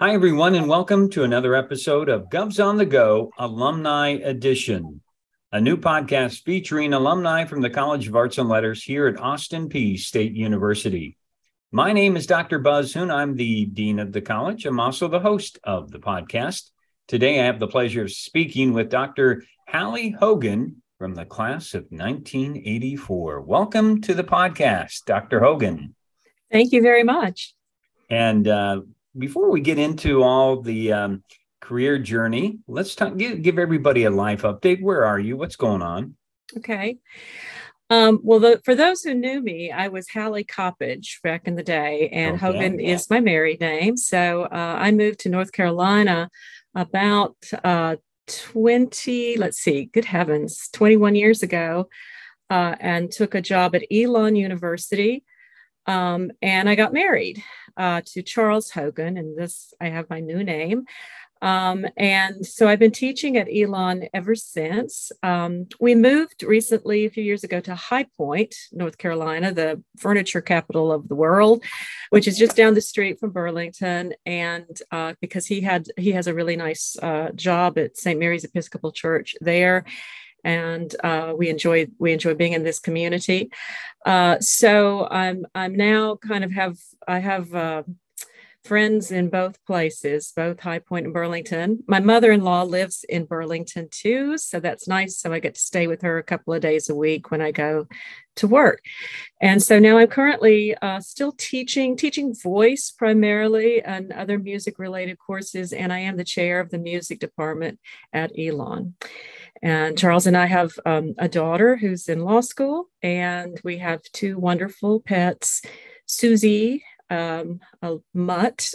Hi, everyone, and welcome to another episode of Govs on the Go Alumni Edition, a new podcast featuring alumni from the College of Arts and Letters here at Austin Peay State University. My name is Dr. Buzz Hoon. I'm the Dean of the College. I'm also the host of the podcast. Today, I have the pleasure of speaking with Dr. Hallie Hogan from the class of 1984. Welcome to the podcast, Dr. Hogan. Thank you very much. And before we get into all the career journey, let's talk, give everybody a life update. Where are you? What's going on? Okay. For those who knew me, I was Hallie Coppage back in the day, and okay. Hogan is my married name. So I moved to North Carolina about 21 years ago, and took a job at Elon University. And I got married to Charles Hogan, and this, I have my new name. And so I've been teaching at Elon ever since. We moved recently, a few years ago, to High Point, North Carolina, the furniture capital of the world, which is just down the street from Burlington. And because he has a really nice job at St. Mary's Episcopal Church there. And we enjoy being in this community. So I'm now kind of have friends in both places, both High Point and Burlington. My mother-in-law lives in Burlington too, so that's nice. So I get to stay with her a couple of days a week when I go to work. And so now I'm currently still teaching voice primarily and other music-related courses. And I am the chair of the music department at Elon. And Charles and I have a daughter who's in law school, and we have two wonderful pets, Susie, a mutt,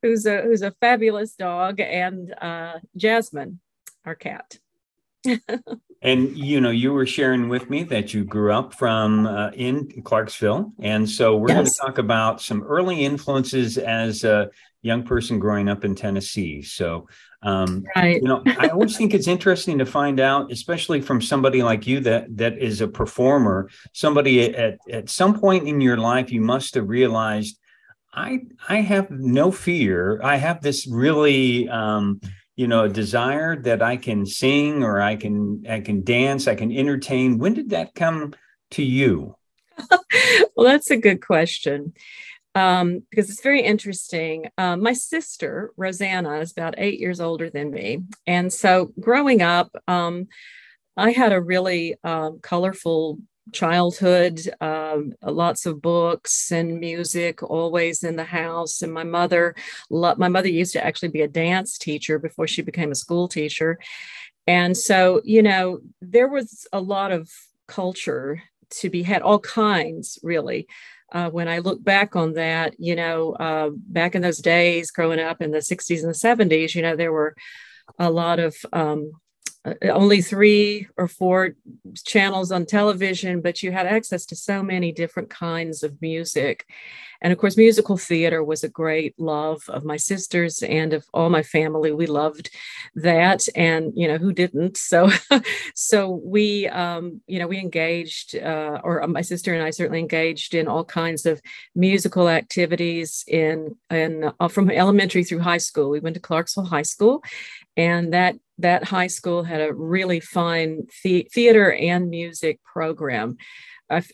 who's a fabulous dog, and Jasmine, our cat. And, you know, you were sharing with me that you grew up from in Clarksville. And so we're going to talk about some early influences as a young person growing up in Tennessee. So, right. You know, I always think it's interesting to find out, especially from somebody like you that is a performer, somebody at some point in your life, you must have realized, I have no fear. I have this really, a desire that I can sing, or I can dance, I can entertain. When did that come to you? Well, that's a good question, because it's very interesting. My sister, Rosanna, is about 8 years older than me. And so growing up, I had a really colorful childhood, lots of books and music always in the house. And my mother used to actually be a dance teacher before she became a school teacher. And so, you know, there was a lot of culture to be had, all kinds, really. When I look back on that, you know, back in those days, growing up in the 60s and the 70s, you know, there were a lot of only 3 or 4 channels on television, but you had access to so many different kinds of music. And of course, musical theater was a great love of my sisters and of all my family. We loved that. And, you know, who didn't? So, we, you know, we engaged, or my sister and I certainly engaged in all kinds of musical activities in from elementary through high school. We went to Clarksville High School, and that high school had a really fine theater and music program.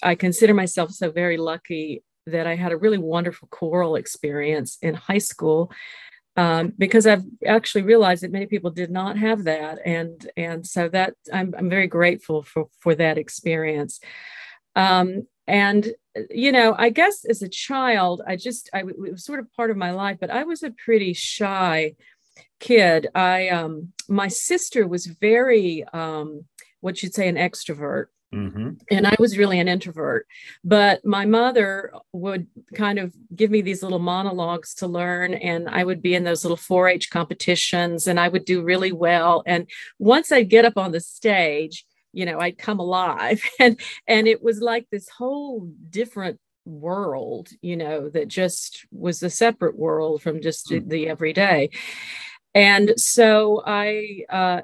I consider myself so very lucky that I had a really wonderful choral experience in high school, because I've actually realized that many people did not have that. And so that I'm very grateful for that experience. And, you know, I guess as a child, it was sort of part of my life, but I was a pretty shy kid. My sister was very, what you'd say, an extrovert. Mm-hmm. And I was really an introvert, but my mother would kind of give me these little monologues to learn. And I would be in those little 4-H competitions, and I would do really well. And once I'd get up on the stage, you know, I'd come alive, and it was like this whole different world, you know, that just was a separate world from just the everyday. And so I,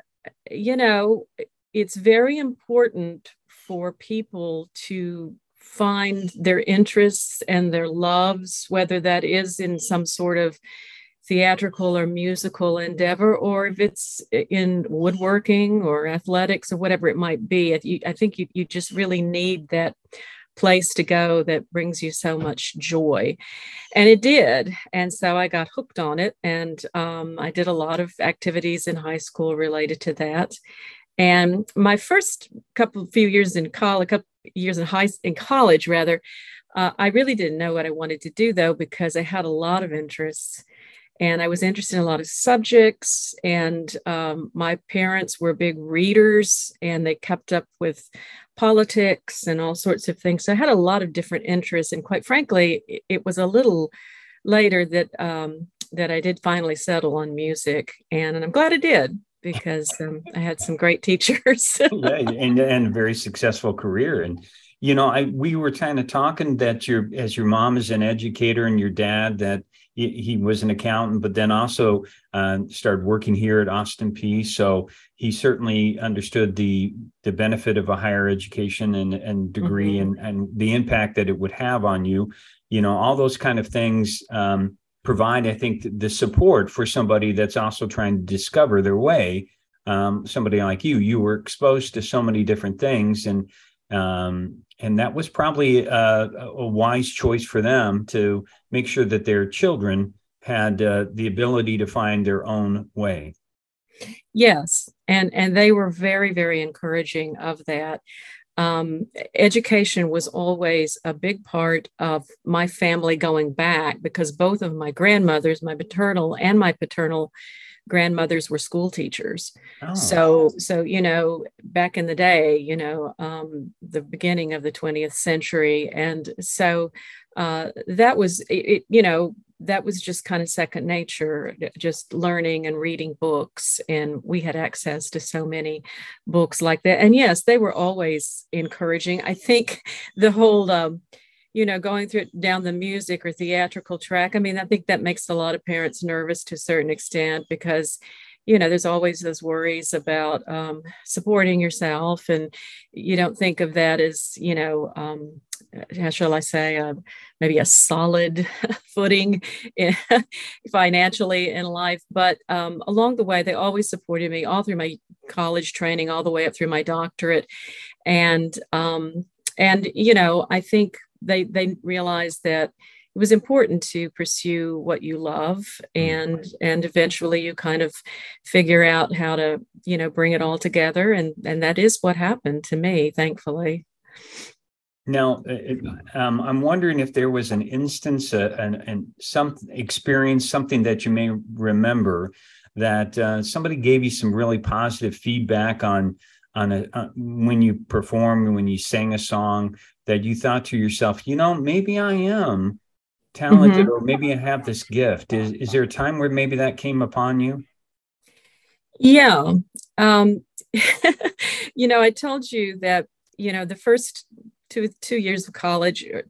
it's very important for people to find their interests and their loves, whether that is in some sort of theatrical or musical endeavor, or if it's in woodworking or athletics or whatever it might be. I think you just really need that place to go that brings you so much joy. And it did. And so I got hooked on it. And I did a lot of activities in high school related to that. And my first couple years in college, I really didn't know what I wanted to do, though, because I had a lot of interests. And I was interested in a lot of subjects, and my parents were big readers, and they kept up with politics and all sorts of things. So I had a lot of different interests, and quite frankly, it was a little later that I did finally settle on music, and I'm glad I did, because I had some great teachers. Yeah, and a very successful career. And you know, we were kind of talking that your mom is an educator, and your dad that. He was an accountant, but then also started working here at Austin Peay. So he certainly understood the benefit of a higher education and degree mm-hmm. and the impact that it would have on you. You know, all those kind of things provide, I think, the support for somebody that's also trying to discover their way. Somebody like you were exposed to so many different things, and that was probably a wise choice for them to make sure that their children had the ability to find their own way. Yes, and they were very, very encouraging of that. Education was always a big part of my family going back, because both of my grandmothers, my maternal and my paternal grandmothers, were school teachers. Oh. So, you know, back in the day, you know, the beginning of the 20th century. And so that was, you know, that was just kind of second nature, just learning and reading books. And we had access to so many books like that. And yes, they were always encouraging. I think the whole, you know, going through down the music or theatrical track. I mean, I think that makes a lot of parents nervous to a certain extent, because, you know, there's always those worries about supporting yourself. And you don't think of that as, you know, how shall I say, maybe a solid footing financially in life. But along the way, they always supported me all through my college training, all the way up through my doctorate. And you know, I think they realized that it was important to pursue what you love, and eventually you kind of figure out how to, you know, bring it all together. And that is what happened to me, thankfully. Now, I'm wondering if there was an instance and some experience, something that you may remember that somebody gave you some really positive feedback on when you performed, when you sang a song, that you thought to yourself, you know, maybe I am talented, mm-hmm. or maybe I have this gift. Is there a time where maybe that came upon you? Yeah. You know, I told you that, you know, the first two, 3 years of college, I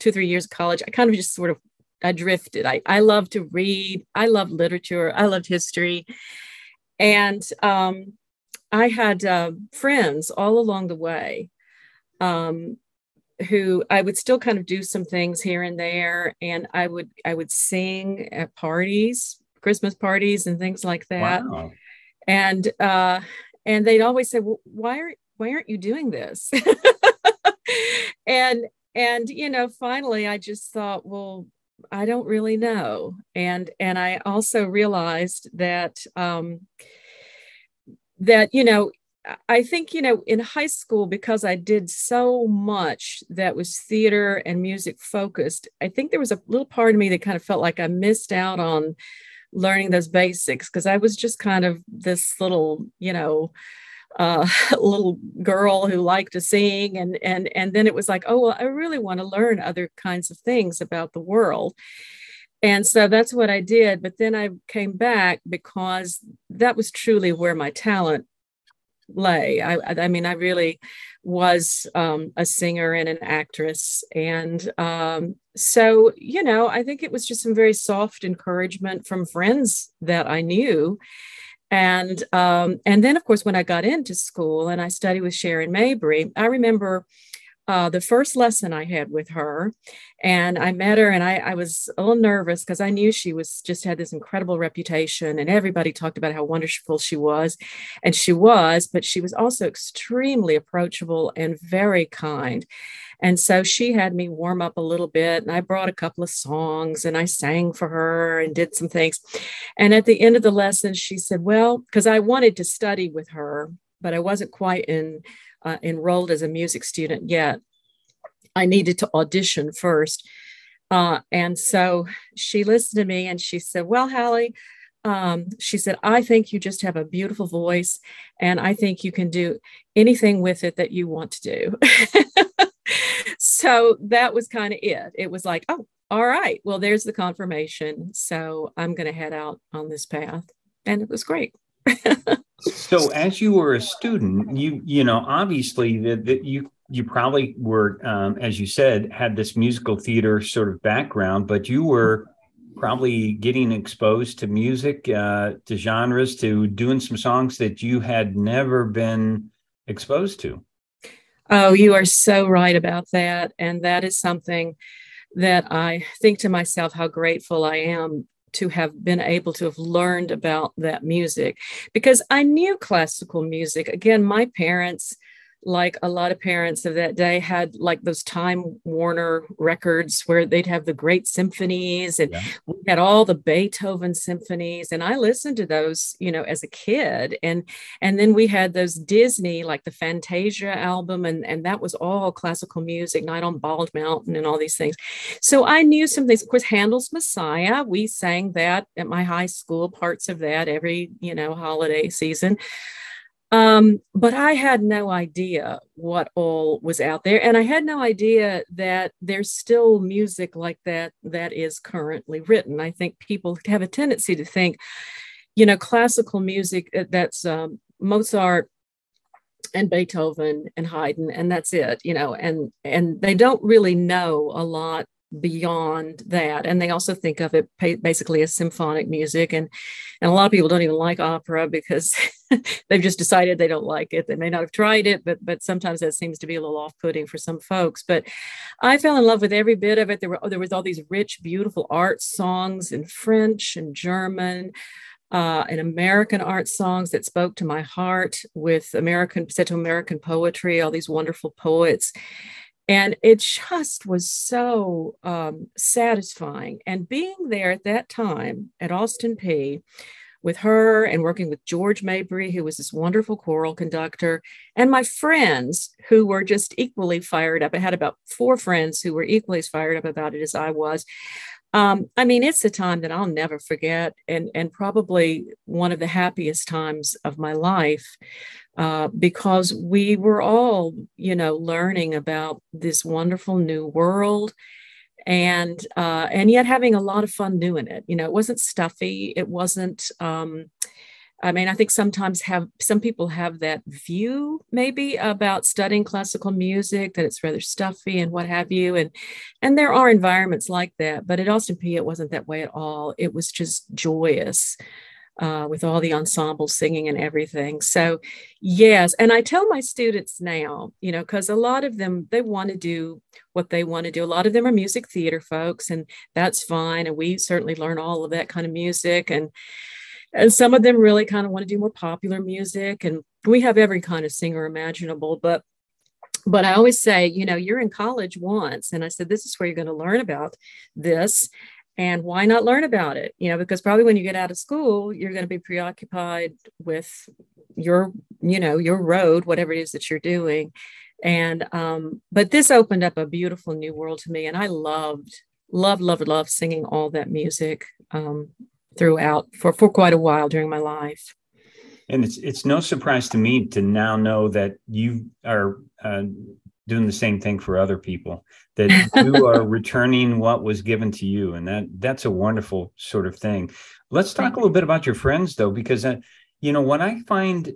kind of just sort of, I drifted. I loved to read. I loved literature. I loved history. And I had friends all along the way who I would still kind of do some things here and there. And I would sing at parties, Christmas parties and things like that. Wow. And they'd always say, well, why aren't you doing this? And, you know, finally, I just thought, well, I don't really know. And I also realized that, that, you know, I think, you know, in high school, because I did so much that was theater and music focused, I think there was a little part of me that kind of felt like I missed out on learning those basics, because I was just kind of this little, you know, little girl who liked to sing. And then it was like, oh, well, I really want to learn other kinds of things about the world. And so that's what I did. But then I came back, because that was truly where my talent lay. I mean, I really was a singer and an actress. And so, you know, I think it was just some very soft encouragement from friends that I knew. And then, of course, when I got into school and I studied with Sharon Mabry, I remember the first lesson I had with her, and I met her, and I was a little nervous because I knew she was just had this incredible reputation, and everybody talked about how wonderful she was, and she was, but she was also extremely approachable and very kind. And so she had me warm up a little bit, and I brought a couple of songs and I sang for her and did some things. And at the end of the lesson, she said, well, because I wanted to study with her, but I wasn't quite enrolled as a music student yet. I needed to audition first. And so she listened to me and she said, well, Hallie, she said, I think you just have a beautiful voice, and I think you can do anything with it that you want to do. So that was kind of it. It was like, oh, all right, well, there's the confirmation. So I'm going to head out on this path. And it was great. So as you were a student, you know, obviously that you probably were, as you said, had this musical theater sort of background, but you were probably getting exposed to music, to genres, to doing some songs that you had never been exposed to. Oh, you are so right about that. And that is something that I think to myself, how grateful I am to have been able to have learned about that music, because I knew classical music. Again, my parents, like a lot of parents of that day, had like those Time Warner records where they'd have the great symphonies, and we had all the Beethoven symphonies. And I listened to those, you know, as a kid. And then we had those Disney, like the Fantasia album. And that was all classical music, Night on Bald Mountain and all these things. So I knew some things. Of course, Handel's Messiah, we sang that at my high school, parts of that every, you know, holiday season. But I had no idea what all was out there. And I had no idea that there's still music like that that is currently written. I think people have a tendency to think, you know, classical music, that's Mozart and Beethoven and Haydn, and that's it, you know, and they don't really know a lot beyond that. And they also think of it basically as symphonic music. And a lot of people don't even like opera because they've just decided they don't like it. They may not have tried it, but sometimes that seems to be a little off-putting for some folks. But I fell in love with every bit of it. There was all these rich, beautiful art songs in French and German, and American art songs that spoke to my heart, with American poetry, all these wonderful poets. And it just was so satisfying. And being there at that time at Austin Peay with her, and working with George Mabry, who was this wonderful choral conductor, and my friends who were just equally fired up. I had about 4 friends who were equally as fired up about it as I was. I mean, it's a time that I'll never forget, and probably one of the happiest times of my life, because we were all, you know, learning about this wonderful new world, and yet having a lot of fun doing it. You know, it wasn't stuffy. It wasn't, I mean, I think sometimes some people have that view maybe about studying classical music, that it's rather stuffy and what have you. And there are environments like that, but at Austin Peay, it wasn't that way at all. It was just joyous, with all the ensemble singing and everything. So yes. And I tell my students now, you know, because a lot of them, they want to do what they want to do. A lot of them are music theater folks, and that's fine. And we certainly learn all of that kind of music. And some of them really kind of want to do more popular music, and we have every kind of singer imaginable, but I always say, you know, you're in college once. And I said, this is where you're going to learn about this, and why not learn about it? You know, because probably when you get out of school, you're going to be preoccupied with your, you know, your road, whatever it is that you're doing. And, but this opened up a beautiful new world to me. And I loved singing all that music, throughout for quite a while during my life. And it's no surprise to me to now know that you are doing the same thing for other people, that you are returning what was given to you. And that's a wonderful sort of thing. Let's talk a little bit about your friends, though, because, you know, what I find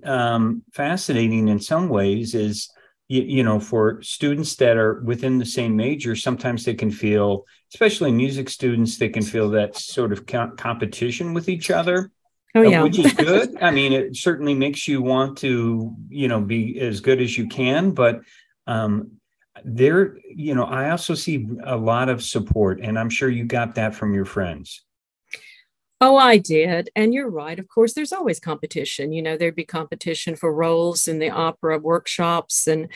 fascinating in some ways is, you know, for students that are within the same major, sometimes they can feel, especially music students, they can feel that sort of competition with each other, which is good. I mean, it certainly makes you want to, you know, be as good as you can. But there, you know, I also see a lot of support, and I'm sure you got that from your friends. Oh, I did. And you're right. Of course, there's always competition. You know, there'd be competition for roles in the opera workshops and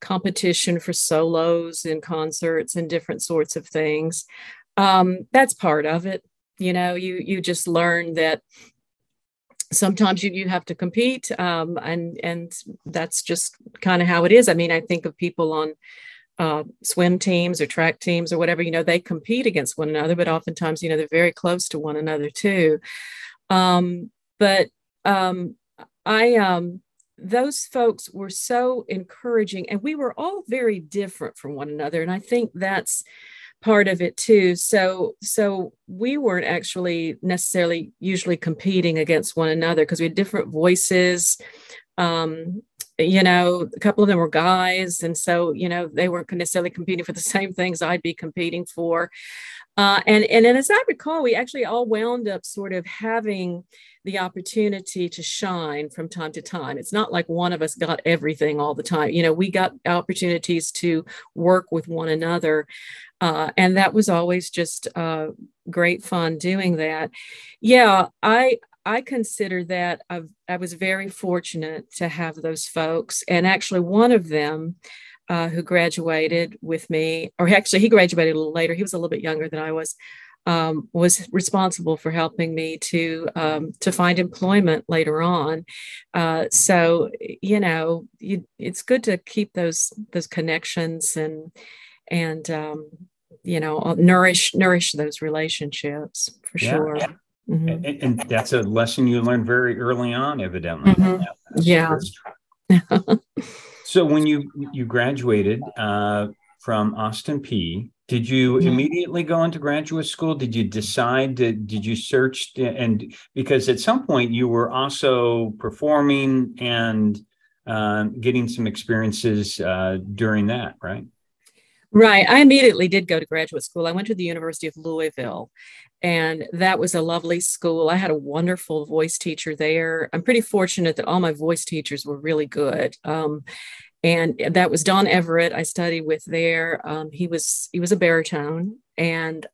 competition for solos and concerts and different sorts of things. That's part of it. You know, you just learn that sometimes you have to compete. And that's just kind of how it is. I mean, I think of people on swim teams or track teams or whatever, you know, they compete against one another, but oftentimes, you know, they're very close to one another too. But those folks were so encouraging, and we were all very different from one another. And I think that's part of it too. So we weren't actually necessarily usually competing against one another because we had different voices. You know, a couple of them were guys. And so, you know, they weren't necessarily competing for the same things I'd be competing for. And as I recall, we actually all wound up sort of having the opportunity to shine from time to time. It's not like one of us got everything all the time. You know, we got opportunities to work with one another. And that was always just great fun doing that. Yeah, I consider that I was very fortunate to have those folks. And actually one of them who graduated with me, or actually he graduated a little later, he was a little bit younger than I was responsible for helping me to find employment later on. So, you know, it's good to keep those connections and you know, nourish those relationships for sure. Yeah. Mm-hmm. And that's a lesson you learned very early on, evidently. Mm-hmm. Yeah. So when you graduated from Austin Peay, did you mm-hmm. immediately go into graduate school? Did you decide? Did you search? And because at some point you were also performing and getting some experiences during that, right? Right. I immediately did go to graduate school. I went to the University of Louisville, and that was a lovely school. I had a wonderful voice teacher there. I'm pretty fortunate that all my voice teachers were really good. And that was Don Everett I studied with there. He was a baritone, and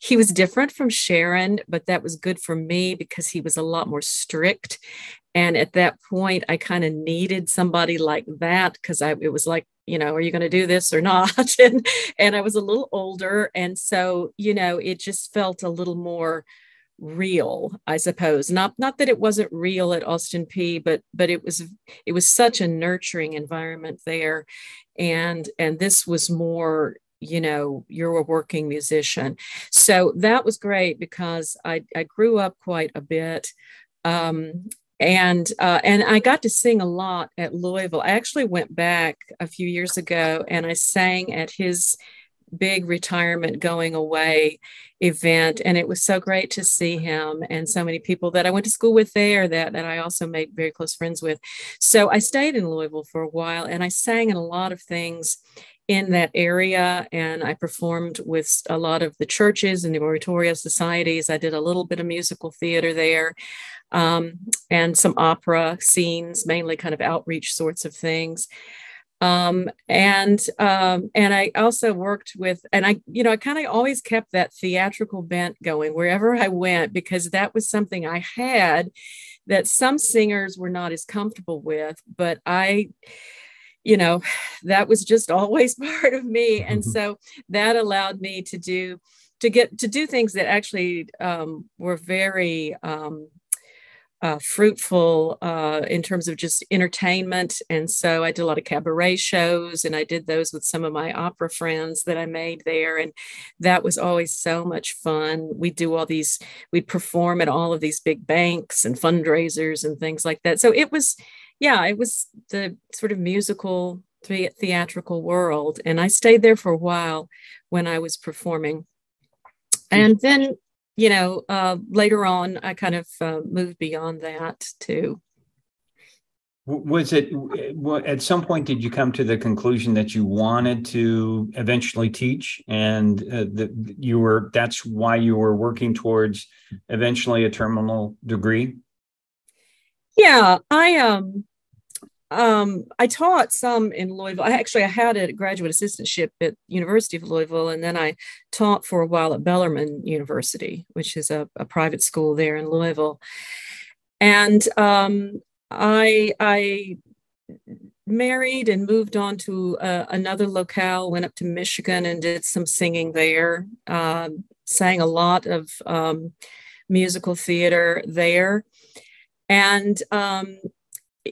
he was different from Sharon, but that was good for me because he was a lot more strict. And at that point, I kind of needed somebody like that because it was like, you know, are you going to do this or not? And I was a little older. And so, you know, it just felt a little more real, I suppose. Not that it wasn't real at Austin Peay, but it was such a nurturing environment there. And this was more, you know, you're a working musician. So that was great because I grew up quite a bit. And I got to sing a lot at Louisville. I actually went back a few years ago and I sang at his big retirement going away event. And it was so great to see him and so many people that I went to school with there that I also made very close friends with. So I stayed in Louisville for a while and I sang in a lot of things in that area. And I performed with a lot of the churches and the oratorio societies. I did a little bit of musical theater there. And some opera scenes, mainly kind of outreach sorts of things. And I also worked with, and I, you know, I kind of always kept that theatrical bent going wherever I went, because that was something I had that some singers were not as comfortable with, but you know, that was just always part of me. And so that allowed me to do things that actually, were very, fruitful in terms of just entertainment. And so I did a lot of cabaret shows, and I did those with some of my opera friends that I made there. And that was always so much fun. We'd perform at all of these big banks and fundraisers and things like that. So it was the sort of musical theatrical world. And I stayed there for a while when I was performing. And then, you know, later on, I kind of moved beyond that too. Was it at some point, did you come to the conclusion that you wanted to eventually teach, and that's why you were working towards eventually a terminal degree? Yeah, I taught some in Louisville. I had a graduate assistantship at University of Louisville, and then I taught for a while at Bellarmine University, which is a private school there in Louisville. And I married and moved on to another locale, went up to Michigan and did some singing there, sang a lot of musical theater there. And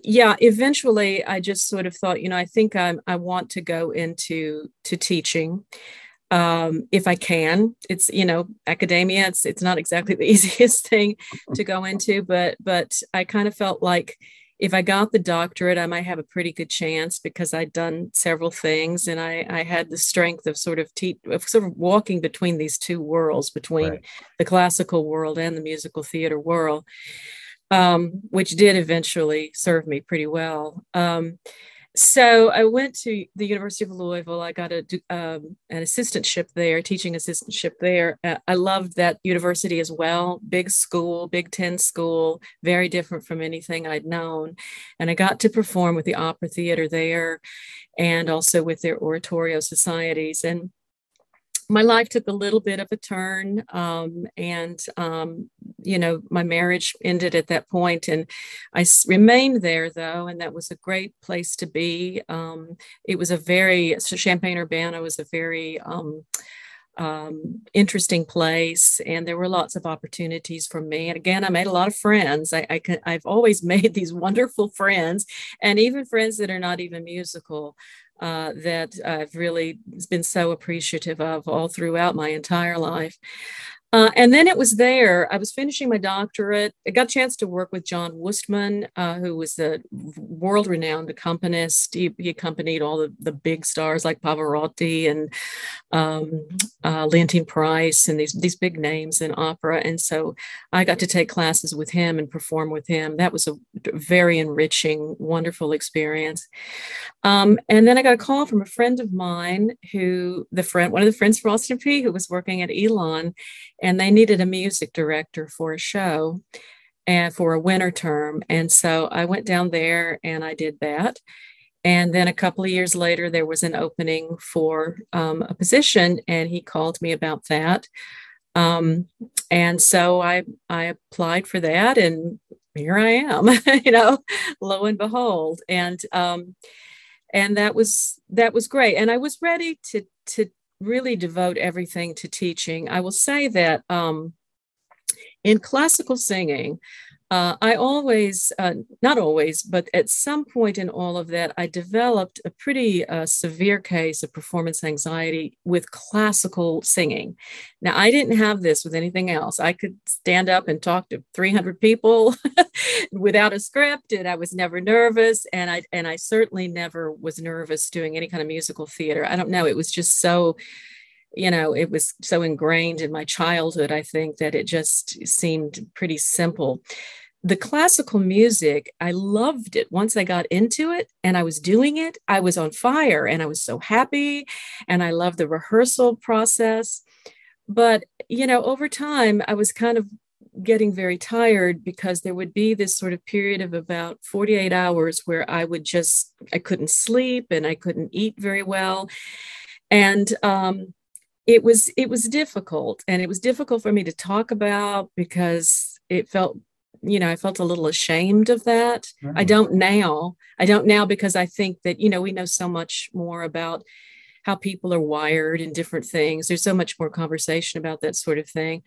yeah, eventually I just sort of thought, you know, I think I want to go into teaching if I can. It's, you know, academia, it's not exactly the easiest thing to go into, but I kind of felt like if I got the doctorate, I might have a pretty good chance because I'd done several things, and I had the strength of sort of walking between these two worlds, between right. the classical world and the musical theater world. Which did eventually serve me pretty well. So I went to the University of Louisville. I got an assistantship there, teaching assistantship there. I loved that university as well. Big school, Big Ten school, very different from anything I'd known. And I got to perform with the opera theater there and also with their oratorio societies. And my life took a little bit of a turn, you know, my marriage ended at that point, and I remained there, though, and that was a great place to be. Champaign-Urbana was a very interesting place, and there were lots of opportunities for me. And again, I made a lot of friends. I've always made these wonderful friends, and even friends that are not even musical. That I've really been so appreciative of all throughout my entire life. And then it was there. I was finishing my doctorate. I got a chance to work with John Wustman, who was a world-renowned accompanist. He accompanied all the big stars like Pavarotti and Leontine Price and these big names in opera. And so I got to take classes with him and perform with him. That was a very enriching, wonderful experience. And then I got a call from a friend of mine, one of the friends from Austin Peay, who was working at Elon. And they needed a music director for a show and for a winter term. And so I went down there and I did that. And then a couple of years later, there was an opening for a position, and he called me about that. And so I applied for that, and here I am, you know, lo and behold. And that was great. And I was ready to really devote everything to teaching. I will say that in classical singing, I always, not always, but at some point in all of that, I developed a pretty severe case of performance anxiety with classical singing. Now, I didn't have this with anything else. I could stand up and talk to 300 people without a script, and I was never nervous. And I certainly never was nervous doing any kind of musical theater. I don't know. It was just so... you know, it was so ingrained in my childhood, I think, that it just seemed pretty simple. The classical music, I loved it. Once I got into it and I was doing it, I was on fire and I was so happy, and I loved the rehearsal process. But, you know, over time, I was kind of getting very tired because there would be this sort of period of about 48 hours where I couldn't sleep and I couldn't eat very well. And, it was difficult, and it was difficult for me to talk about because it felt, you know, I felt a little ashamed of that. Mm. I don't now because I think that, you know, we know so much more about how people are wired and different things. There's so much more conversation about that sort of thing.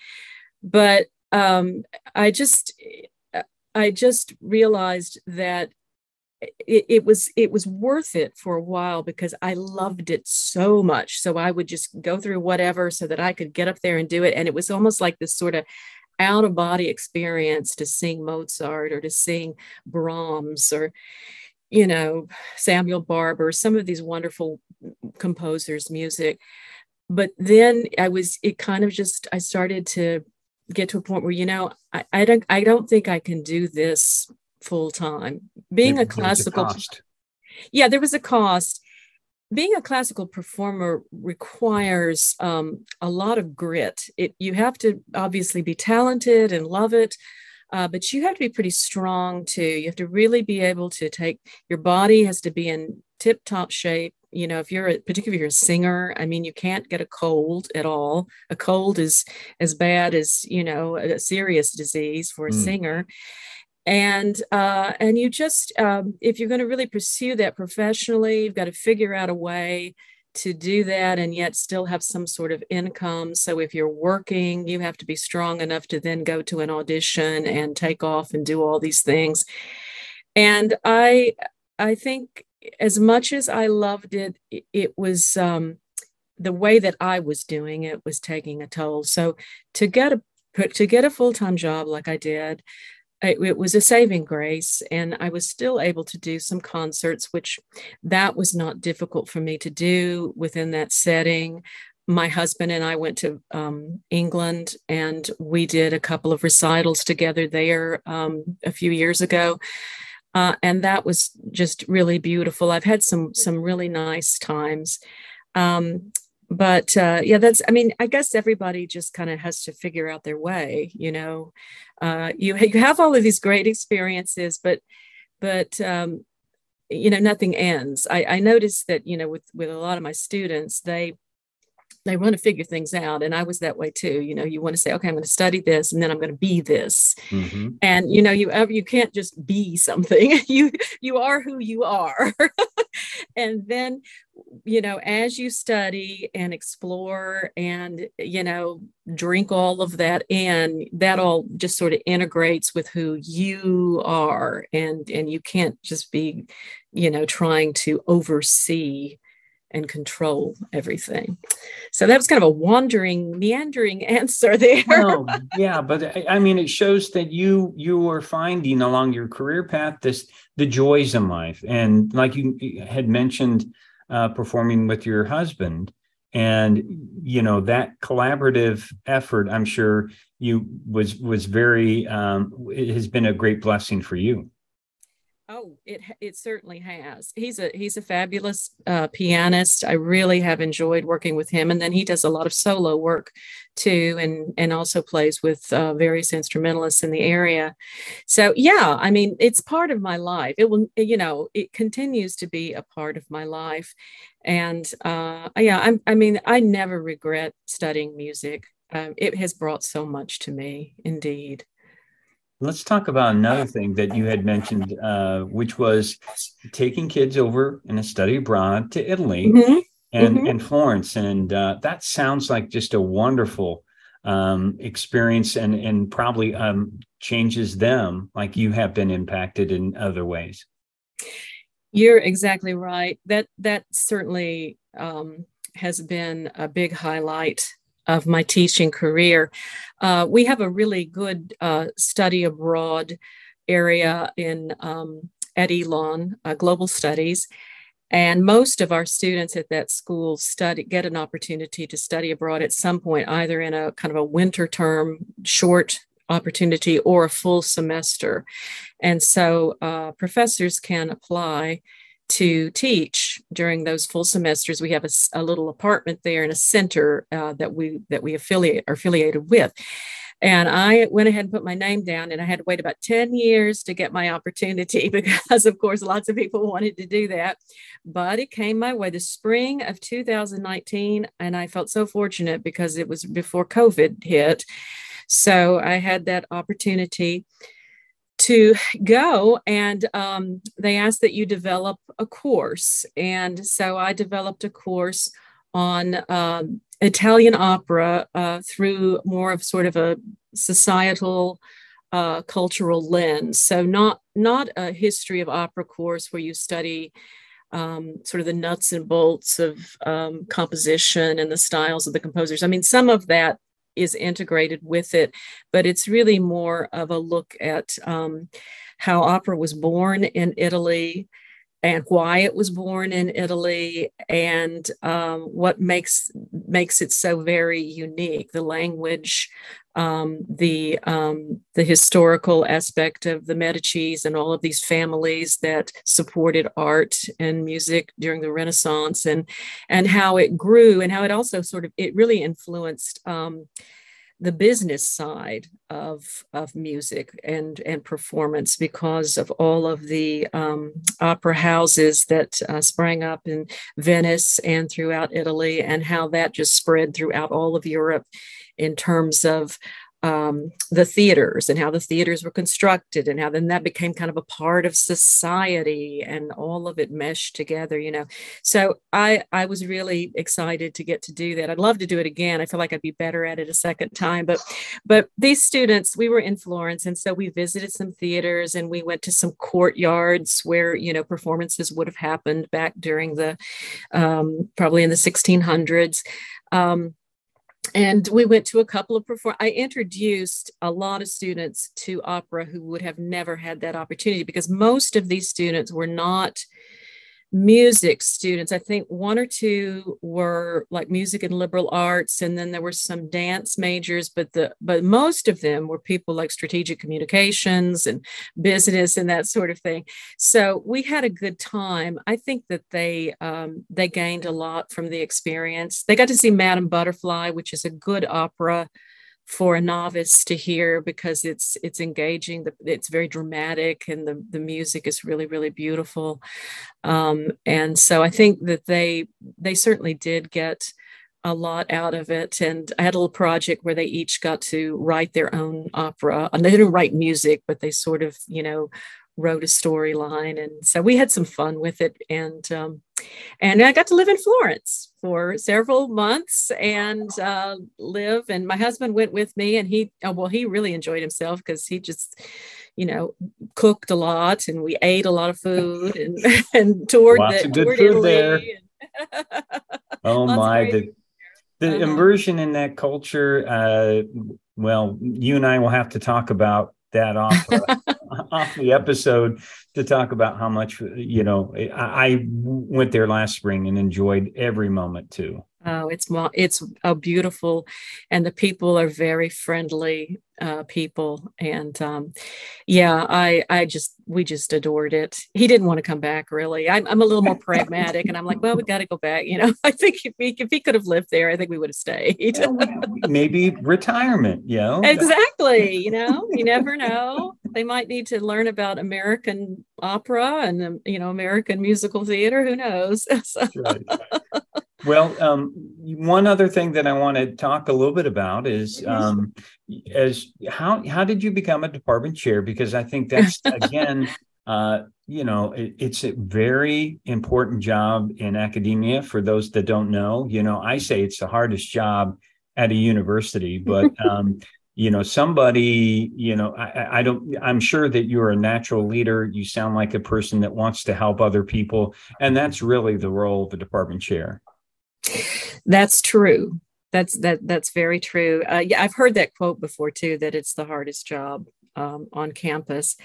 But I just realized that it was worth it for a while because I loved it so much. So I would just go through whatever so that I could get up there and do it. And it was almost like this sort of out of body experience to sing Mozart or to sing Brahms or, you know, Samuel Barber, some of these wonderful composers' music. But then I started to get to a point where, you know, I don't think I can do this full time. There was a cost. Being a classical performer requires a lot of grit. You have to obviously be talented and love it, But you have to be pretty strong too. You have to really be able to take, your body has to be in tip top shape. You know, if you're particularly if you're a singer, I mean, you can't get a cold at all. A cold is as bad as, you know, a serious disease for a singer. And you just, if you're going to really pursue that professionally, you've got to figure out a way to do that and yet still have some sort of income. So if you're working, you have to be strong enough to then go to an audition and take off and do all these things. And I think as much as I loved it, it was the way that I was doing it was taking a toll. So to get a full-time job like I did, it was a saving grace, and I was still able to do some concerts, which that was not difficult for me to do within that setting. My husband and I went to England, and we did a couple of recitals together there a few years ago. And that was just really beautiful. I've had some really nice times. But that's, I mean, I guess everybody just kind of has to figure out their way, you know. You have all of these great experiences, but you know, nothing ends. I noticed that, you know, with a lot of my students, they want to figure things out. And I was that way too. You know, you want to say, okay, I'm going to study this and then I'm going to be this. Mm-hmm. And, you know, you can't just be something. You are who you are. And then, you know, as you study and explore and, you know, drink all of that in, that all just sort of integrates with who you are. And you can't just be, you know, trying to oversee and control everything. So that was kind of a wandering, meandering answer there. Well, yeah, but I mean, it shows that you are finding along your career path the joys in life. And like you had mentioned, performing with your husband, and you know, that collaborative effort, I'm sure was very. It has been a great blessing for you. Oh, it certainly has. He's a fabulous pianist. I really have enjoyed working with him. And then he does a lot of solo work too, and also plays with various instrumentalists in the area. So yeah, I mean, it's part of my life. It will, you know, it continues to be a part of my life. And I never regret studying music. It has brought so much to me, indeed. Let's talk about another thing that you had mentioned, which was taking kids over in a study abroad to Italy and Florence. And that sounds like just a wonderful experience and probably changes them like you have been impacted in other ways. You're exactly right. That certainly has been a big highlight of my teaching career. We have a really good study abroad area in at Elon, Global Studies. And most of our students at that school get an opportunity to study abroad at some point, either in a kind of a winter term short opportunity or a full semester. And so professors can apply to teach during those full semesters. We have a little apartment there in a center that we are affiliated with. And I went ahead and put my name down, and I had to wait about 10 years to get my opportunity because, of course, lots of people wanted to do that. But it came my way the spring of 2019, and I felt so fortunate because it was before COVID hit. So I had that opportunity to go, and they asked that you develop a course. And so I developed a course on Italian opera through more of sort of a societal cultural lens. So not a history of opera course where you study sort of the nuts and bolts of composition and the styles of the composers. I mean, some of that is integrated with it, but it's really more of a look at how opera was born in Italy and why it was born in Italy and what makes it so very unique, the language, the historical aspect of the Medicis and all of these families that supported art and music during the Renaissance, and how it grew, and how it also sort of, it really influenced the business side of music and performance because of all of the opera houses that sprang up in Venice and throughout Italy, and how that just spread throughout all of Europe in terms of the theaters and how the theaters were constructed, and how then that became kind of a part of society, and all of it meshed together, you know. So I was really excited to get to do that. I'd love to do it again. I feel like I'd be better at it a second time, but these students, we were in Florence. And so we visited some theaters, and we went to some courtyards where, you know, performances would have happened back during the, probably in the 1600s. And we went to a couple of I introduced a lot of students to opera who would have never had that opportunity, because most of these students were not music students. I think one or two were like music and liberal arts, and then there were some dance majors, but most of them were people like strategic communications and business and that sort of thing. So we had a good time. I think that they gained a lot from the experience. They got to see Madame Butterfly, which is a good opera for a novice to hear, because it's engaging, it's very dramatic, and the music is really, really beautiful. And so I think that they certainly did get a lot out of it. And I had a little project where they each got to write their own opera, and they didn't write music, but they sort of, you know, wrote a storyline. And so we had some fun with it. And I got to live in Florence for several months and my husband went with me, and he really enjoyed himself, because he just, you know, cooked a lot, and we ate a lot of food and toured. Lots of good food there. Oh my, the immersion in that culture. Well, you and I will have to talk about that off the episode, to talk about how much, you know, I went there last spring and enjoyed every moment too. Oh, it's a beautiful, and the people are very friendly people. And yeah, we just adored it. He didn't want to come back, really. I'm a little more pragmatic, and I'm like, well, we got to go back. You know, I think if he could have lived there, I think we would have stayed. Maybe retirement, you know? Exactly. You know, you never know. They might need to learn about American opera and, you know, American musical theater. Who knows? That's right. Well, one other thing that I want to talk a little bit about is how did you become a department chair? Because I think that's, again, you know, it's a very important job in academia. For those that don't know, you know, I say it's the hardest job at a university, but, you know, somebody, you know, I'm sure that you're a natural leader. You sound like a person that wants to help other people. And that's really the role of the department chair. That's true. That's very true. Yeah, I've heard that quote before too, that it's the hardest job on campus.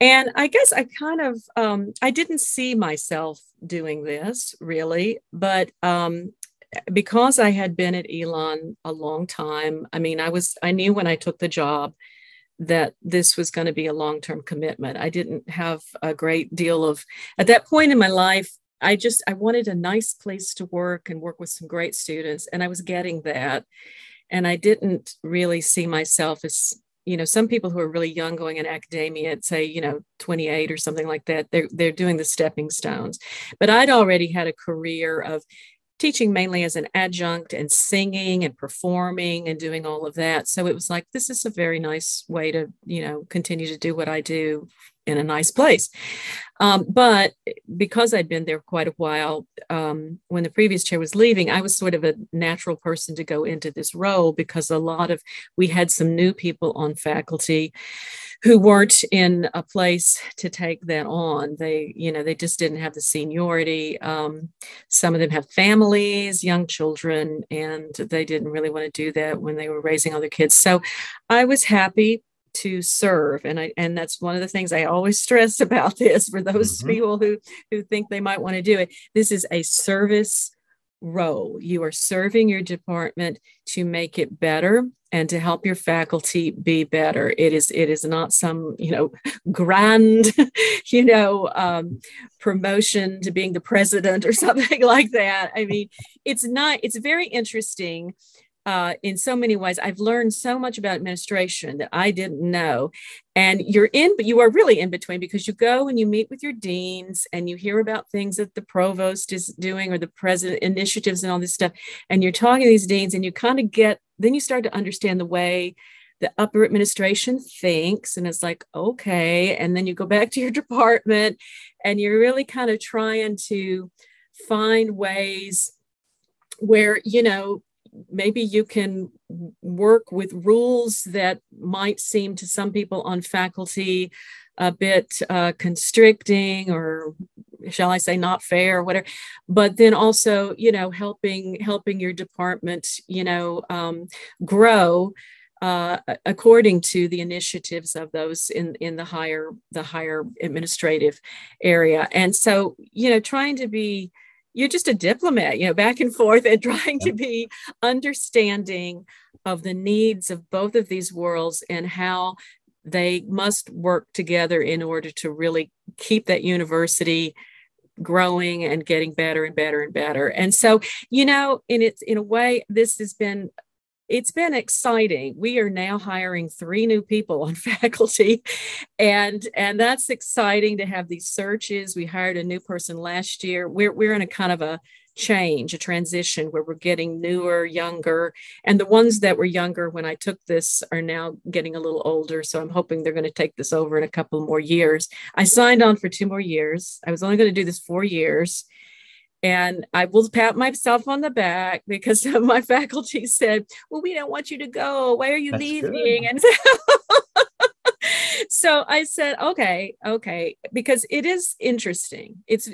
And I guess I kind of, I didn't see myself doing this really, but because I had been at Elon a long time, I mean, I knew when I took the job that this was going to be a long-term commitment. I didn't have a great deal of, at that point in my life, I wanted a nice place to work and work with some great students. And I was getting that. And I didn't really see myself as, you know, some people who are really young going in academia at, say, you know, 28 or something like that, they're doing the stepping stones. But I'd already had a career of teaching mainly as an adjunct and singing and performing and doing all of that. So it was like, this is a very nice way to, you know, continue to do what I do in a nice place. But because I'd been there quite a while, when the previous chair was leaving, I was sort of a natural person to go into this role, because we had some new people on faculty who weren't in a place to take that on. They, you know, they just didn't have the seniority. Some of them have families, young children, and they didn't really want to do that when they were raising other kids. So I was happy to serve. And that's one of the things I always stress about this for those people who think they might want to do it. This is a service role. You are serving your department to make it better and to help your faculty be better. It is not some, you know, grand, you know, promotion to being the president or something like that. I mean, it's very interesting in so many ways. I've learned so much about administration that I didn't know. And you are really in between, because you go and you meet with your deans and you hear about things that the provost is doing or the president initiatives and all this stuff. And you're talking to these deans and you kind of then you start to understand the way the upper administration thinks. And it's like, okay. And then you go back to your department and you're really kind of trying to find ways where, maybe you can work with rules that might seem to some people on faculty a bit constricting, or shall I say not fair, or whatever, but then also, helping your department, grow according to the initiatives of those in the higher administrative area. And so, you're just a diplomat, back and forth, and trying to be understanding of the needs of both of these worlds and how they must work together in order to really keep that university growing and getting better and better and better. And so, in a way, it's been exciting. We are now hiring 3 new people on faculty, and that's exciting to have these searches. We hired a new person last year. We're in a kind of a change, a transition where we're getting newer, younger, and the ones that were younger when I took this are now getting a little older. So I'm hoping they're going to take this over in a couple more years. I signed on for 2 more years. I was only going to do this 4 years. And I will pat myself on the back, because some of my faculty said, well, we don't want you to go. Why are you leaving? Good. And so I said, okay, because it is interesting. It's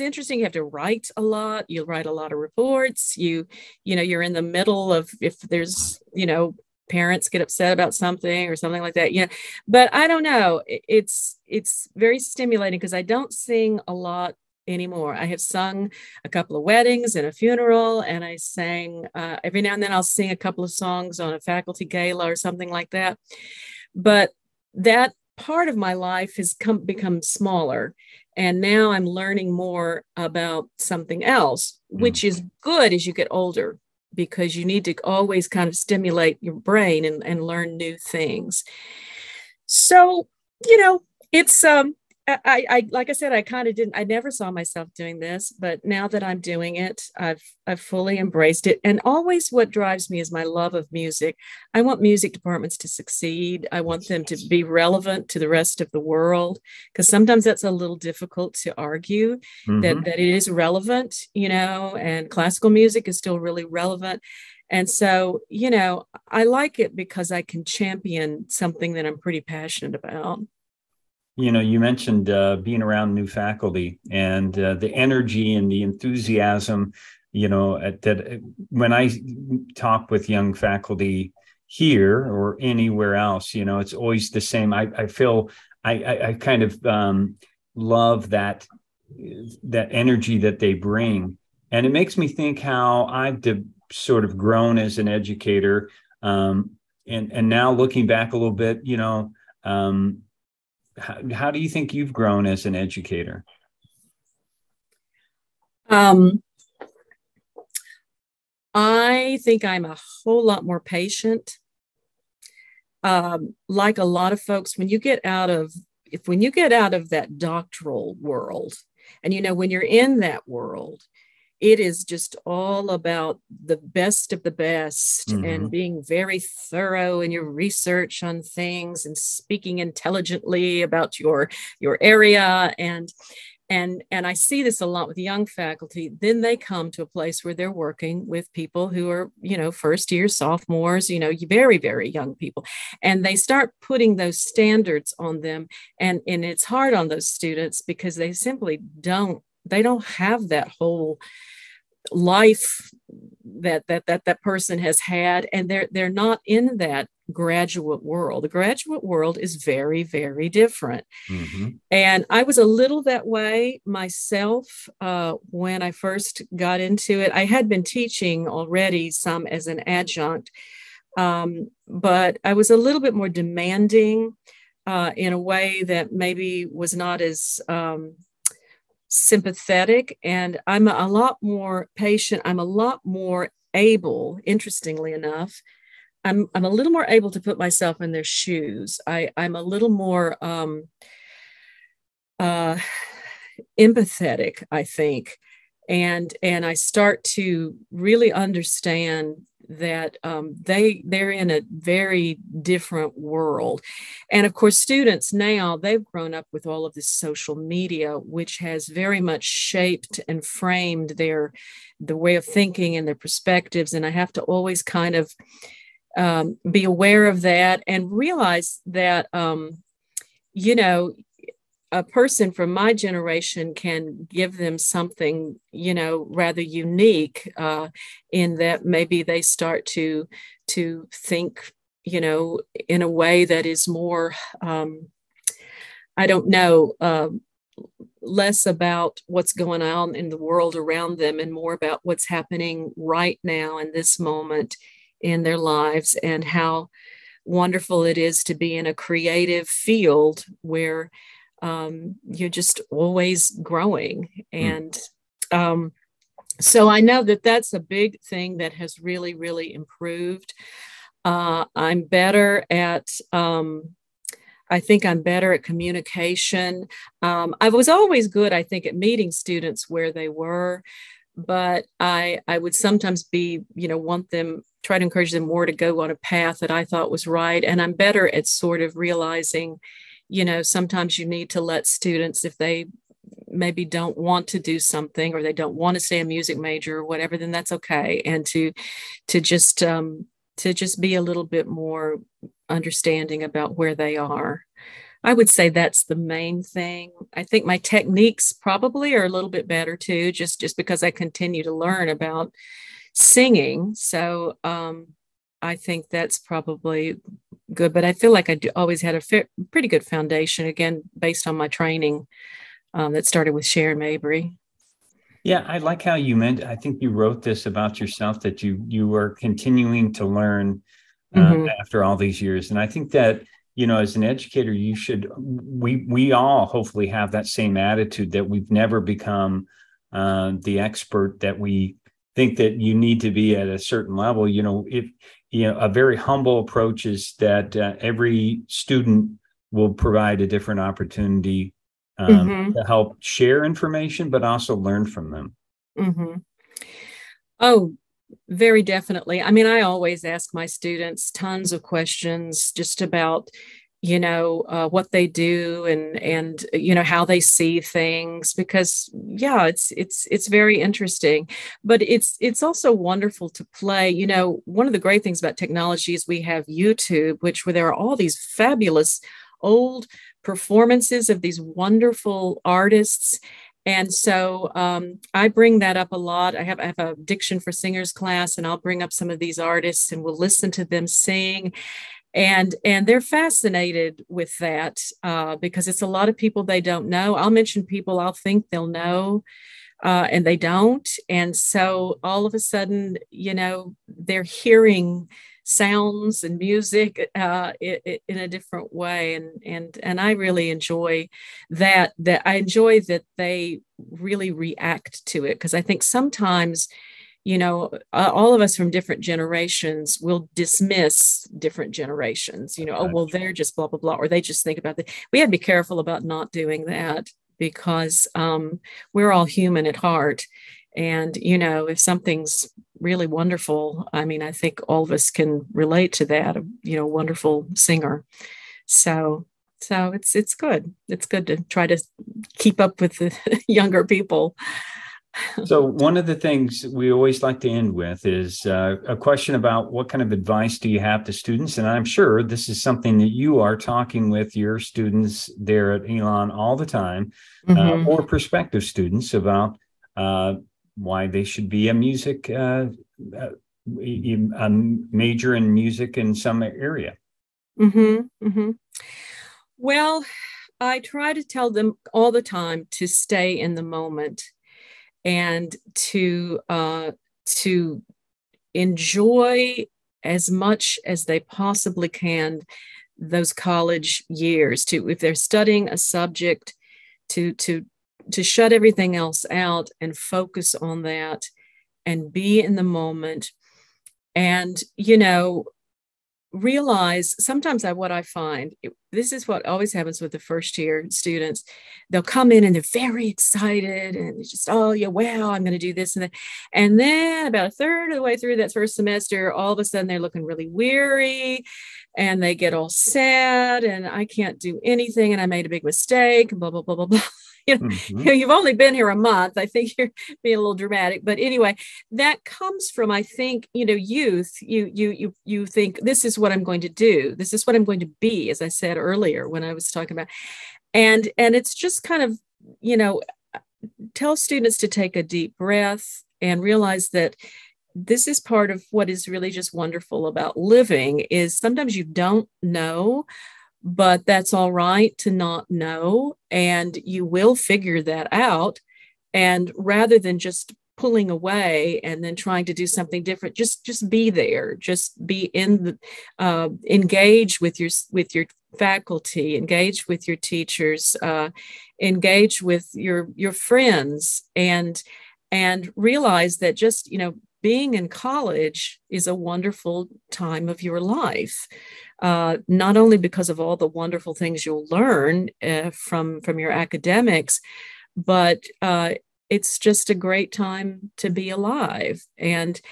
interesting. You have to write a lot. You'll write a lot of reports. You're in the middle of, if there's, parents get upset about something or something like that. But I don't know. It's very stimulating, because I don't sing a lot anymore. I have sung a couple of weddings and a funeral, and I sang every now and then I'll sing a couple of songs on a faculty gala or something like that. But that part of my life has become smaller, and now I'm learning more about something else, which is good as you get older, because you need to always kind of stimulate your brain and learn new things. So, it's I like I said, I never saw myself doing this, but now that I'm doing it, I've fully embraced it. And always what drives me is my love of music. I want music departments to succeed. I want them to be relevant to the rest of the world, because sometimes that's a little difficult to argue that it is relevant, and classical music is still really relevant. And so, I like it because I can champion something that I'm pretty passionate about. You mentioned being around new faculty and the energy and the enthusiasm, that when I talk with young faculty here or anywhere else, it's always the same. I feel I kind of love that energy that they bring. And it makes me think how I've sort of grown as an educator. And now looking back a little bit, how do you think you've grown as an educator? I think I'm a whole lot more patient. Like a lot of folks, when you get out of that doctoral world, and when you're in that world, it is just all about the best of the best and being very thorough in your research on things and speaking intelligently about your area. And I see this a lot with young faculty. Then they come to a place where they're working with people who are, first year sophomores, very, very young people. And they start putting those standards on them. And it's hard on those students, because they simply don't have that whole life that person has had, and they're not in that graduate world. The graduate world is very, very different. And I was a little that way myself when I first got into it. I had been teaching already some as an adjunct, but I was a little bit more demanding in a way that maybe was not as sympathetic, and I'm a lot more patient. I'm a lot more able, interestingly enough, I'm a little more able to put myself in their shoes. I'm a little more empathetic, I think. And I start to really understand that they're in a very different world. And of course, students now, they've grown up with all of this social media, which has very much shaped and framed the way of thinking and their perspectives. And I have to always kind of be aware of that and realize that, a person from my generation can give them something, rather unique in that maybe they start to think, in a way that is more, less about what's going on in the world around them and more about what's happening right now in this moment in their lives, and how wonderful it is to be in a creative field where you're just always growing. And so I know that that's a big thing that has really, really improved. I'm better at, I think I'm better at communication. I was always good, I think, at meeting students where they were, but I would sometimes be, try to encourage them more to go on a path that I thought was right. And I'm better at sort of realizing, sometimes you need to let students, if they maybe don't want to do something or they don't want to stay a music major or whatever, then that's okay. And to just be a little bit more understanding about where they are. I would say that's the main thing. I think my techniques probably are a little bit better too, just because I continue to learn about singing. So I think that's probably good, but I feel like always had a pretty good foundation, again, based on my training that started with Sharon Mabry. Yeah, I like how you I think you wrote this about yourself, that you were continuing to learn after all these years. And I think that, as an educator, we all hopefully have that same attitude, that we've never become the expert that we think that you need to be at a certain level. A very humble approach is that every student will provide a different opportunity to help share information, but also learn from them. Mm-hmm. Oh, very definitely. I mean, I always ask my students tons of questions just about, what they do and, how they see things, because it's very interesting, but it's also wonderful to play. One of the great things about technology is we have YouTube, where there are all these fabulous old performances of these wonderful artists. And so I bring that up a lot. I have a diction for singers class, and I'll bring up some of these artists and we'll listen to them sing. And they're fascinated with that because it's a lot of people they don't know. I'll mention people I'll think they'll know and they don't. And so all of a sudden, they're hearing sounds and music in a different way. And I really enjoy that I enjoy that they really react to it, because I think sometimes all of us from different generations will dismiss different generations, oh, well, they're just blah, blah, blah, or they just think about that. We have to be careful about not doing that, because we're all human at heart. And, if something's really wonderful, I mean, I think all of us can relate to that, wonderful singer. So it's good. It's good to try to keep up with the younger people. So one of the things we always like to end with is a question about what kind of advice do you have to students? And I'm sure this is something that you are talking with your students there at Elon all the time, or prospective students about why they should be a major in music in some area. Mm-hmm. Mm-hmm. Well, I try to tell them all the time to stay in the moment, and to enjoy as much as they possibly can those college years. To, if they're studying a subject, to shut everything else out and focus on that and be in the moment. and, you know, realize sometimes what I find, this is what always happens with the first year students. They'll come in and they're very excited and it's just, oh yeah, wow, I'm going to do this and that. And then about a third of the way through that first semester, all of a sudden they're looking really weary and they get all sad and I can't do anything and I made a big mistake and blah, blah, blah, blah, blah. You know, mm-hmm. you know, you've only been here a month. I think you're being a little dramatic, but anyway, that comes from, I think, you know, youth, you think this is what I'm going to do. This is what I'm going to be, as I said earlier, when I was talking about, and it's just kind of, you know, tell students to take a deep breath and realize that this is part of what is really just wonderful about living is sometimes you don't know, but that's all right to not know. And you will figure that out. And rather than just pulling away and then trying to do something different, just be there, just be in the, engage with your faculty, engage with your teachers, engage with your friends, and realize that just, you know, being in college is a wonderful time of your life, not only because of all the wonderful things you'll learn from your academics, but it's just a great time to be alive and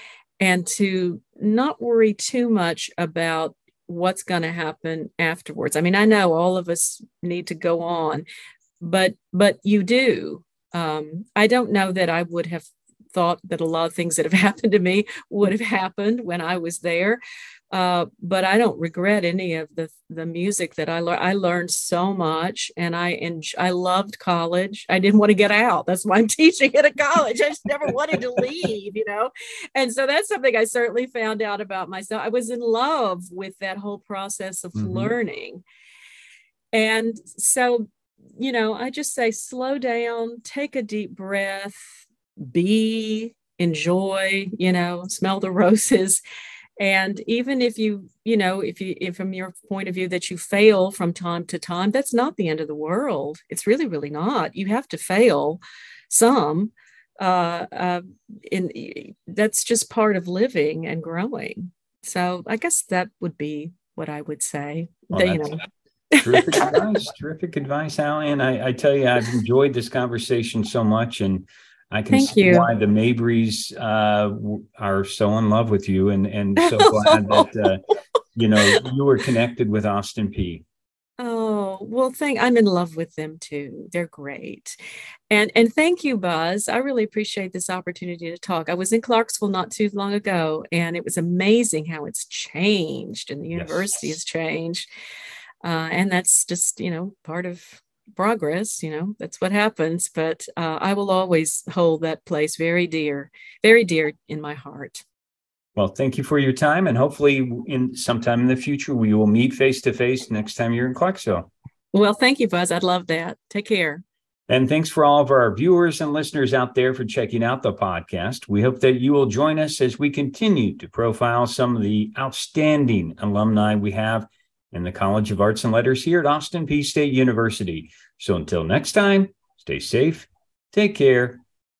to not worry too much about what's going to happen afterwards. I mean, I know all of us need to go on, but you do. I don't know that I would have thought that a lot of things that have happened to me would have happened when I was there. But I don't regret any of the music that I learned. I learned so much and I loved college. I didn't want to get out. That's why I'm teaching at a college. I just never wanted to leave, you know? And so that's something I certainly found out about myself. I was in love with that whole process of mm-hmm. learning. And so, you know, I just say, slow down, take a deep breath, enjoy, you know, smell the roses. And even if if from your point of view that you fail from time to time, that's not the end of the world. It's really, really not. You have to fail some. That's just part of living and growing. So I guess that would be what I would say. Terrific advice. Terrific advice, Hallie. And I tell you, I've enjoyed this conversation so much, and I can see why the Mabrys are so in love with you and so glad that, you know, you were connected with Austin Peay. Oh, well, I'm in love with them, too. They're great. And thank you, Buzz. I really appreciate this opportunity to talk. I was in Clarksville not too long ago, and it was amazing how it's changed and the university has changed. And that's just, you know, part of progress, you know, that's what happens. But I will always hold that place very dear in my heart. Well, thank you for your time. And hopefully sometime in the future, we will meet face to face next time you're in Clarksville. Well, thank you, Buzz. I'd love that. Take care. And thanks for all of our viewers and listeners out there for checking out the podcast. We hope that you will join us as we continue to profile some of the outstanding alumni we have in the College of Arts and Letters here at Austin Peay State University. So until next time, stay safe, take care,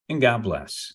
and God bless.